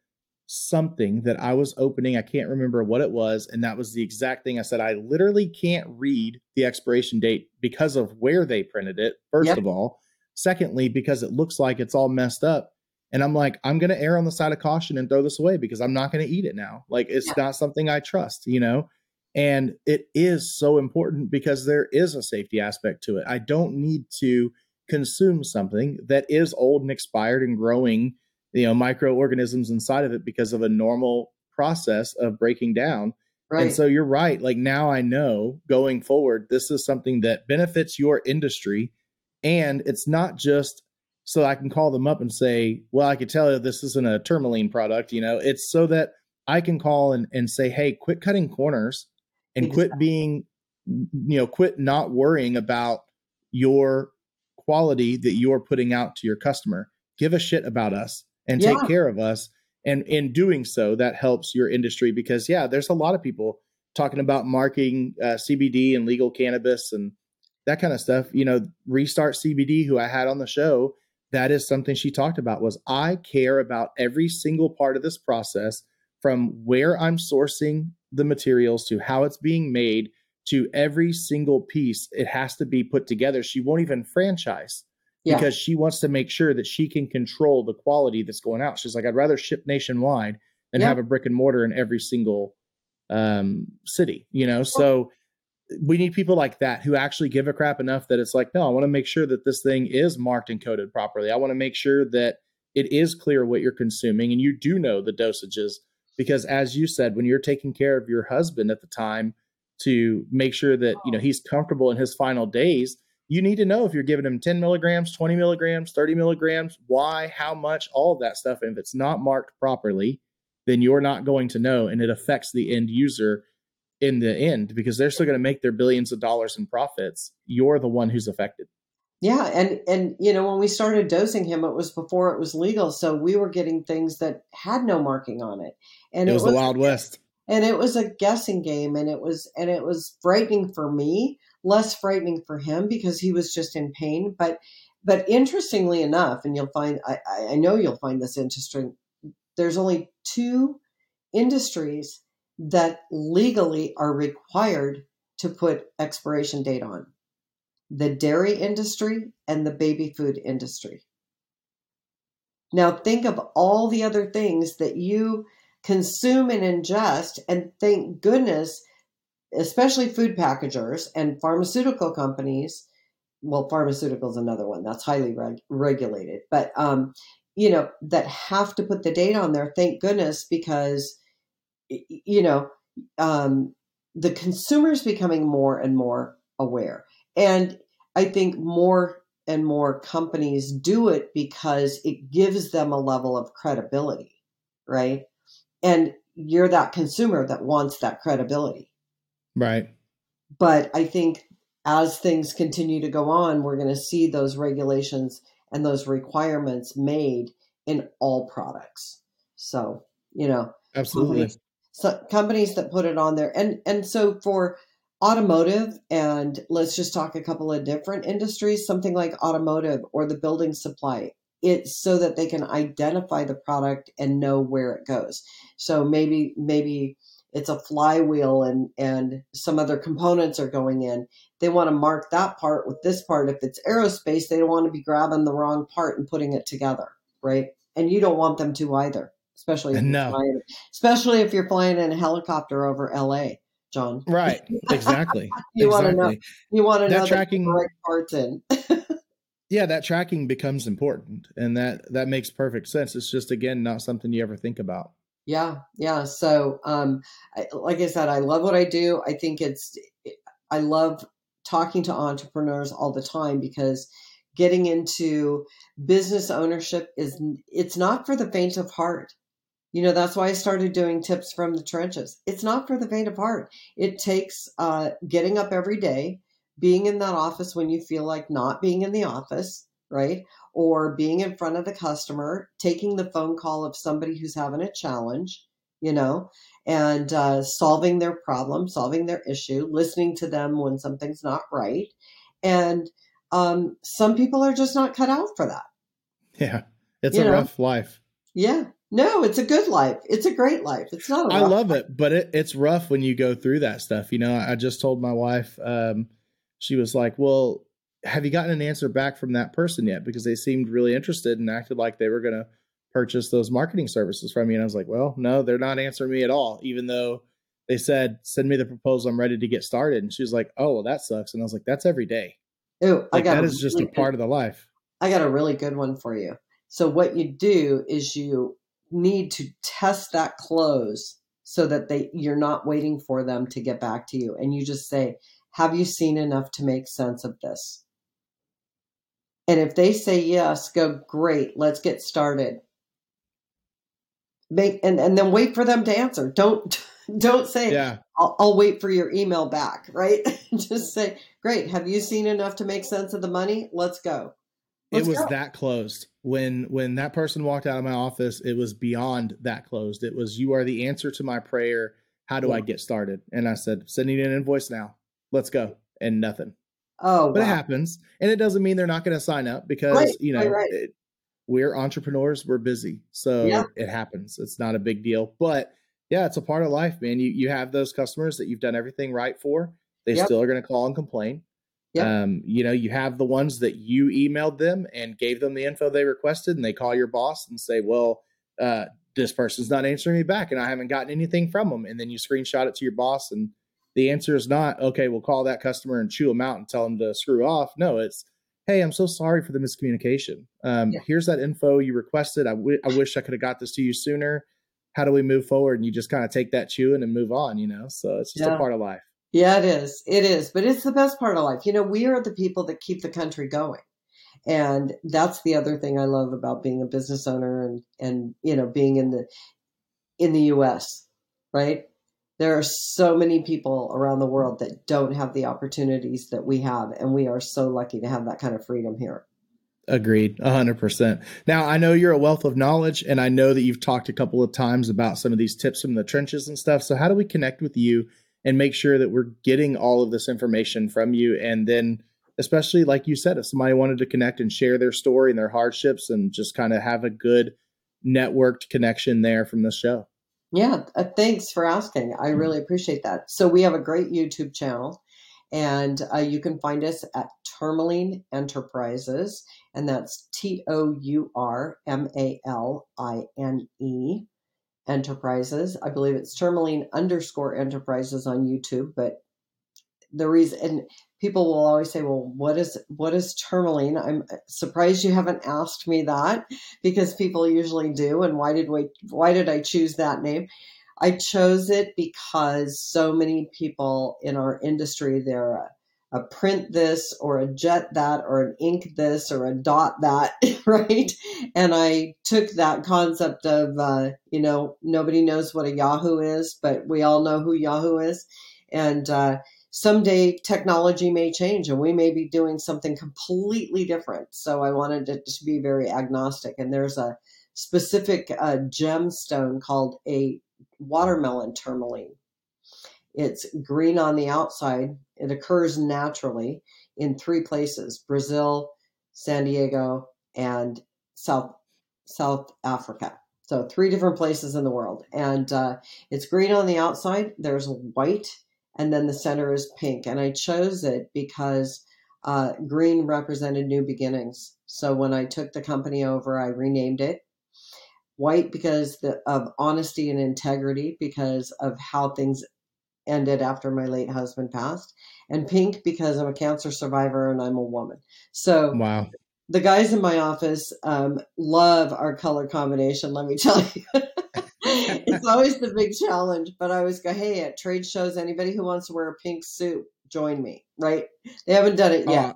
something that I was opening. I can't remember what it was. And that was the exact thing I said. I literally can't read the expiration date because of where they printed it, first of all. Secondly, because it looks like it's all messed up. And I'm like, I'm going to err on the side of caution and throw this away because I'm not going to eat it now. Like, it's not something I trust, you know? And it is so important because there is a safety aspect to it. I don't need to consume something that is old and expired and growing, you know, microorganisms inside of it because of a normal process of breaking down. Right. And so you're right. Like, now I know going forward, this is something that benefits your industry. And it's not just so I can call them up and say, well, I could tell you this isn't a Tourmaline product. You know, it's so that I can call and say, hey, quit cutting corners and quit being, you know, quit not worrying about your quality that you're putting out to your customer. Give a shit about us and take care of us. And in doing so, that helps your industry because, yeah, there's a lot of people talking about marketing CBD and legal cannabis and that kind of stuff. You know, Restart CBD, who I had on the show, that is something she talked about was, I care about every single part of this process, from where I'm sourcing the materials to how it's being made to every single piece. It has to be put together. She won't even franchise because she wants to make sure that she can control the quality that's going out. She's like, I'd rather ship nationwide than have a brick and mortar in every single city, you know? So we need people like that who actually give a crap enough that it's like, no, I want to make sure that this thing is marked and coded properly. I want to make sure that it is clear what you're consuming and you do know the dosages, because as you said, when you're taking care of your husband at the time to make sure that, you know, he's comfortable in his final days, you need to know if you're giving him 10 milligrams, 20 milligrams, 30 milligrams, why, how much, all of that stuff. And if it's not marked properly, then you're not going to know. And it affects the end user in the end, because they're still going to make their billions of dollars in profits. You're the one who's affected. Yeah. And, you know, when we started dosing him, it was before it was legal. So we were getting things that had no marking on it. And it was the Wild West. And it was a guessing game. And it was frightening for me, less frightening for him because he was just in pain. But interestingly enough, and you'll find, I know you'll find this interesting, there's only two industries that legally are required to put expiration date on: the dairy industry and the baby food industry. Now think of all the other things that you consume and ingest, and thank goodness, especially food packagers and pharmaceutical companies. Well, pharmaceuticals, another one that's highly regulated, but you know, that have to put the date on there. Thank goodness, because you know, the consumer's becoming more and more aware. And I think more and more companies do it because it gives them a level of credibility, right? And you're that consumer that wants that credibility. Right. But I think as things continue to go on, we're going to see those regulations and those requirements made in all products. So, you know. Absolutely. So companies that put it on there. And so for automotive, and let's just talk a couple of different industries, something like automotive or the building supply, it's so that they can identify the product and know where it goes. So maybe it's a flywheel and some other components are going in. They want to mark that part with this part. If it's aerospace, they don't want to be grabbing the wrong part and putting it together, right? And you don't want them to either. Especially if you're flying in a helicopter over LA, John. Right. Exactly. You want to know tracking, the right parts in. Yeah, that tracking becomes important, and that makes perfect sense. It's just, again, not something you ever think about. Yeah. Yeah. So, like I said, I love what I do. I think I love talking to entrepreneurs all the time, because getting into business ownership it's not for the faint of heart. You know, that's why I started doing Tips from the Trenches. It's not for the faint of heart. It takes getting up every day, being in that office when you feel like not being in the office, right? or being in front of the customer, taking the phone call of somebody who's having a challenge, you know, and solving their problem, solving their issue, listening to them when something's not right. And some people are just not cut out for that. Yeah. It's a rough life. Yeah. No, it's a good life. It's a great life. It's not a rough life. I love it, but it's rough when you go through that stuff. You know, I just told my wife, she was like, well, have you gotten an answer back from that person yet? Because they seemed really interested and acted like they were going to purchase those marketing services from you. And I was like, well, no, they're not answering me at all, even though they said, send me the proposal. I'm ready to get started. And she was like, oh, well, that sucks. And I was like, that's every day. Ooh, like, that is just a part of the life. I got a really good one for you. So what you do is you need to test that close so that you're not waiting for them to get back to you. And you just say, have you seen enough to make sense of this? And if they say yes, go, great, let's get started. And then wait for them to answer. Don't say, yeah, I'll wait for your email back, right? Just say, great, have you seen enough to make sense of the money? Let's go. That closed. When that person walked out of my office, it was beyond that closed. It was, you are the answer to my prayer. How do I get started? And I said, sending an invoice now. Let's go. And nothing. Oh, but wow. It happens. And it doesn't mean they're not going to sign up because, right. We're entrepreneurs. We're busy. So It happens. It's not a big deal. But yeah, it's a part of life, man. You have those customers that you've done everything right for. They still are going to call and complain. Yep. You have the ones that you emailed them and gave them the info they requested, and they call your boss and say, well, this person's not answering me back and I haven't gotten anything from them. And then you screenshot it to your boss and the answer is not, okay, we'll call that customer and chew them out and tell them to screw off. No, it's, hey, I'm so sorry for the miscommunication. Here's that info you requested. I wish I could have got this to you sooner. How do we move forward? And you just kind of take that chewing and move on, so it's just a part of life. Yeah, it is. It is. But it's the best part of life. We are the people that keep the country going. And that's the other thing I love about being a business owner and being in the U.S., right? There are so many people around the world that don't have the opportunities that we have. And we are so lucky to have that kind of freedom here. Agreed. 100%. Now, I know you're a wealth of knowledge, and I know that you've talked a couple of times about some of these tips from the trenches and stuff. So how do we connect with you and make sure that we're getting all of this information from you? And then, especially like you said, if somebody wanted to connect and share their story and their hardships and just kind of have a good networked connection there from this show. Yeah. Thanks for asking. I really appreciate that. So we have a great YouTube channel, and you can find us at Tourmaline Enterprises, and that's Tourmaline Enterprises. I believe it's Tourmaline_Enterprises on YouTube, but the reason, and people will always say, well, what is Tourmaline? I'm surprised you haven't asked me that, because people usually do. And why did I choose that name? I chose it because so many people in our industry, they're a print this or a jet that or an ink this or a dot that, right? And I took that concept of, nobody knows what a Yahoo is, but we all know who Yahoo is. And someday technology may change and we may be doing something completely different. So I wanted it to be very agnostic. And there's a specific gemstone called a watermelon tourmaline. It's green on the outside. It occurs naturally in three places: Brazil, San Diego, and South Africa. So three different places in the world. And it's green on the outside. There's white, and then the center is pink. And I chose it because green represented new beginnings. So when I took the company over, I renamed it. White because of honesty and integrity, because of how things ended after my late husband passed, and pink because I'm a cancer survivor and I'm a woman. So wow. The guys in my office love our color combination, let me tell you. It's always the big challenge, but I always go, hey, at trade shows, anybody who wants to wear a pink suit, join me, right? They haven't done it yet.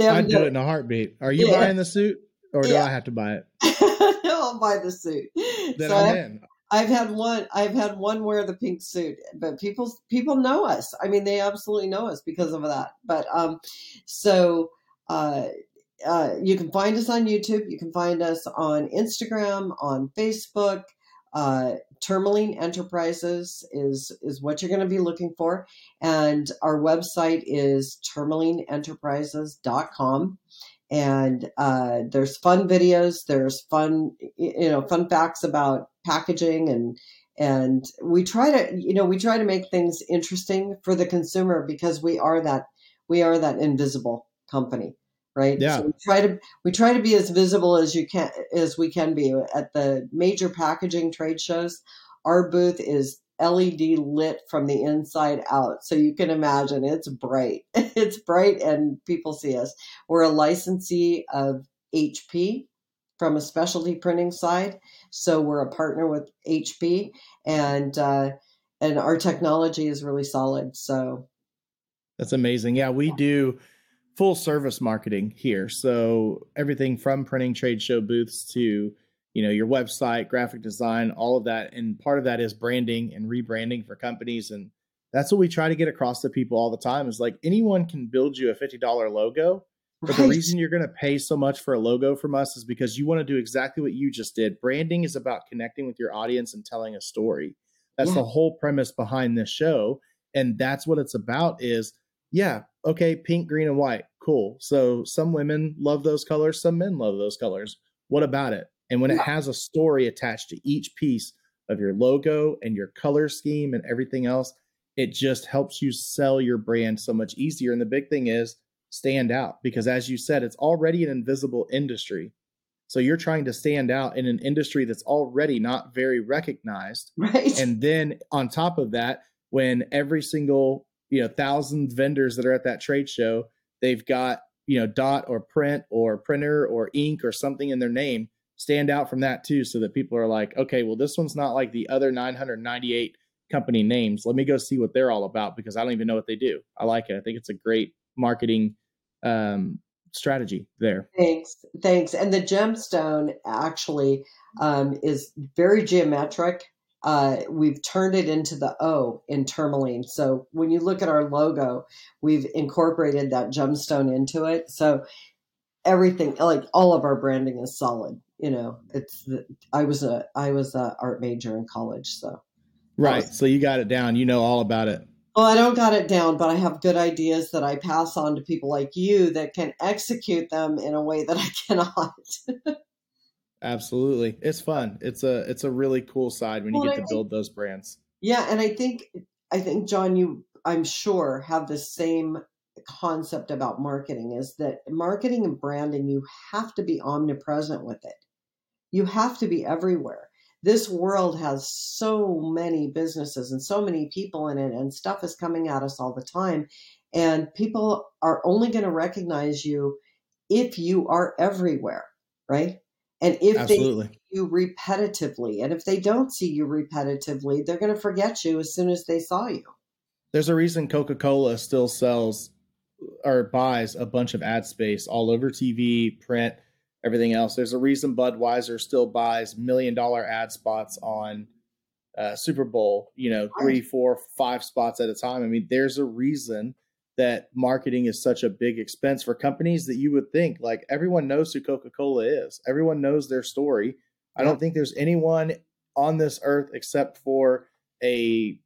I'd do it in a heartbeat. Are you buying the suit, or do I have to buy it? No, I'll buy the suit. Then so I'm in. I've had one wear the pink suit, but people know us. I mean, they absolutely know us because of that. But You can find us on YouTube. You can find us on Instagram, on Facebook. Tourmaline Enterprises is what you're going to be looking for. And our website is tourmalineenterprises.com. And there's fun videos. There's fun facts about packaging, and we try to, we try to make things interesting for the consumer, because we are that invisible company, right? Yeah. So we try to be as visible as we can be at the major packaging trade shows. Our booth is LED lit from the inside out. So you can imagine it's bright. It's bright and people see us. We're a licensee of HP from a specialty printing side. So we're a partner with HP, and our technology is really solid. So that's amazing. Yeah, we do full service marketing here. So everything from printing trade show booths to your website, graphic design, all of that. And part of that is branding and rebranding for companies. And that's what we try to get across to people all the time, is like, anyone can build you a $50 logo. But the reason you're going to pay so much for a logo from us is because you want to do exactly what you just did. Branding is about connecting with your audience and telling a story. That's the whole premise behind this show. And that's what it's about is, okay, pink, green, and white. Cool. So some women love those colors. Some men love those colors. What about it? And when it has a story attached to each piece of your logo and your color scheme and everything else, it just helps you sell your brand so much easier. And the big thing is stand out, because as you said, it's already an invisible industry. So you're trying to stand out in an industry that's already not very recognized. Right. And then on top of that, when every single, 1,000 vendors that are at that trade show, they've got, dot or print or printer or ink or something in their name, stand out from that too, so that people are like, okay, well, this one's not like the other 998 company names. Let me go see what they're all about, because I don't even know what they do. I like it. I think it's a great marketing strategy there. Thanks. And the gemstone actually is very geometric. We've turned it into the O in tourmaline. So when you look at our logo, we've incorporated that gemstone into it. So everything, like all of our branding, is solid. I was a art major in college, so. Right. So you got it down. You know all about it. Well, I don't got it down, but I have good ideas that I pass on to people like you that can execute them in a way that I cannot. Absolutely. It's fun. It's a really cool side when you get to build those brands. Yeah. And I think John, you, I'm sure, have the same concept about marketing, is that marketing and branding, you have to be omnipresent with it. You have to be everywhere. This world has so many businesses and so many people in it, and stuff is coming at us all the time. And people are only going to recognize you if you are everywhere, right? And if Absolutely. They see you repetitively, and if they don't see you repetitively, they're going to forget you as soon as they saw you. There's a reason Coca-Cola still sells or buys a bunch of ad space all over TV, print, everything else. There's a reason Budweiser still buys $1 million ad spots on Super Bowl, 3, 4, 5 spots at a time. I mean, there's a reason that marketing is such a big expense for companies that you would think, like, everyone knows who Coca-Cola is. Everyone knows their story. I don't think there's anyone on this earth except for a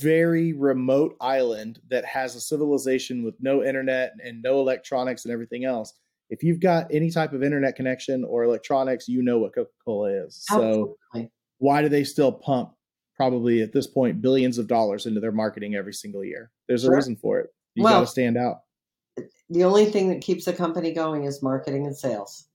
very remote island that has a civilization with no internet and no electronics and everything else. If you've got any type of internet connection or electronics, you know what Coca-Cola is. Absolutely. So why do they still pump probably at this point billions of dollars into their marketing every single year? There's a reason for it. You got to stand out. The only thing that keeps a company going is marketing and sales.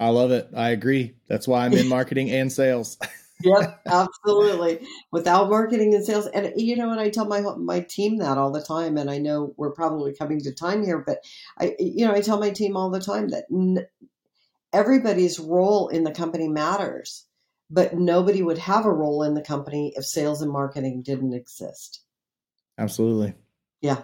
I love it. I agree. That's why I'm in marketing and sales. Yep, absolutely. Without marketing and sales. And and I tell my team that all the time, and I know we're probably coming to time here, but I tell my team all the time that everybody's role in the company matters, but nobody would have a role in the company if sales and marketing didn't exist. Absolutely. Yeah.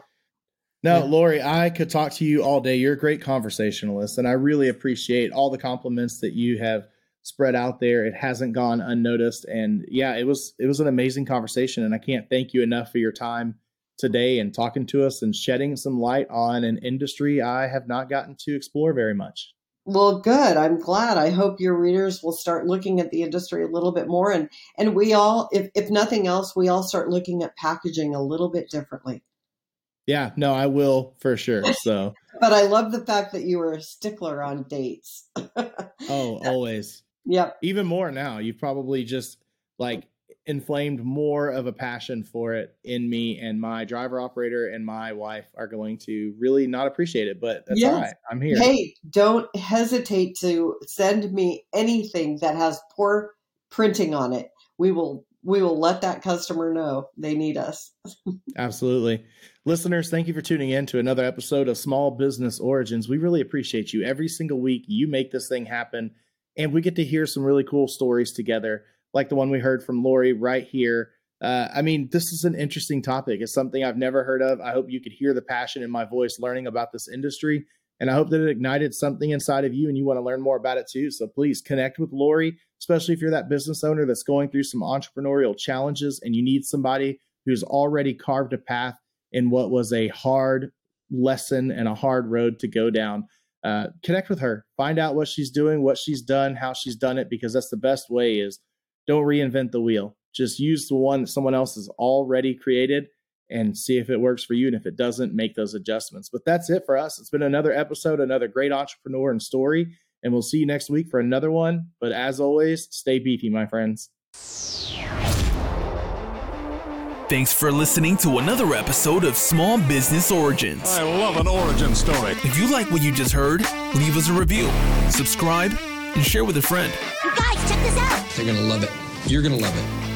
Now, Lori, I could talk to you all day. You're a great conversationalist, and I really appreciate all the compliments that you have spread out there. It hasn't gone unnoticed. And it was an amazing conversation, and I can't thank you enough for your time today and talking to us and shedding some light on an industry I have not gotten to explore very much. Well, good. I'm glad. I hope your readers will start looking at the industry a little bit more. And we all, if nothing else, we all start looking at packaging a little bit differently. Yeah, no, I will for sure. So, but I love the fact that you were a stickler on dates. Oh, always. Yep. Even more now. You've probably just like inflamed more of a passion for it in me, and my driver operator and my wife are going to really not appreciate it, but that's all right. I'm here. Hey, don't hesitate to send me anything that has poor printing on it. We will let that customer know they need us. Absolutely. Listeners, thank you for tuning in to another episode of Small Business Origins. We really appreciate you. Every single week you make this thing happen, and we get to hear some really cool stories together, like the one we heard from Lori right here. I mean, this is an interesting topic. It's something I've never heard of. I hope you could hear the passion in my voice learning about this industry, and I hope that it ignited something inside of you and you want to learn more about it too. So please connect with Lori, especially if you're that business owner that's going through some entrepreneurial challenges and you need somebody who's already carved a path in what was a hard lesson and a hard road to go down. Connect with her, find out what she's doing, what she's done, how she's done it, because that's the best way is don't reinvent the wheel. Just use the one that someone else has already created and see if it works for you. And if it doesn't, make those adjustments. But that's it for us. It's been another episode, another great entrepreneur and story. And we'll see you next week for another one. But as always, stay beefy, my friends. Thanks for listening to another episode of Small Business Origins. I love an origin story. If you like what you just heard, leave us a review, subscribe, and share with a friend. You guys, check this out. They're going to love it. You're going to love it.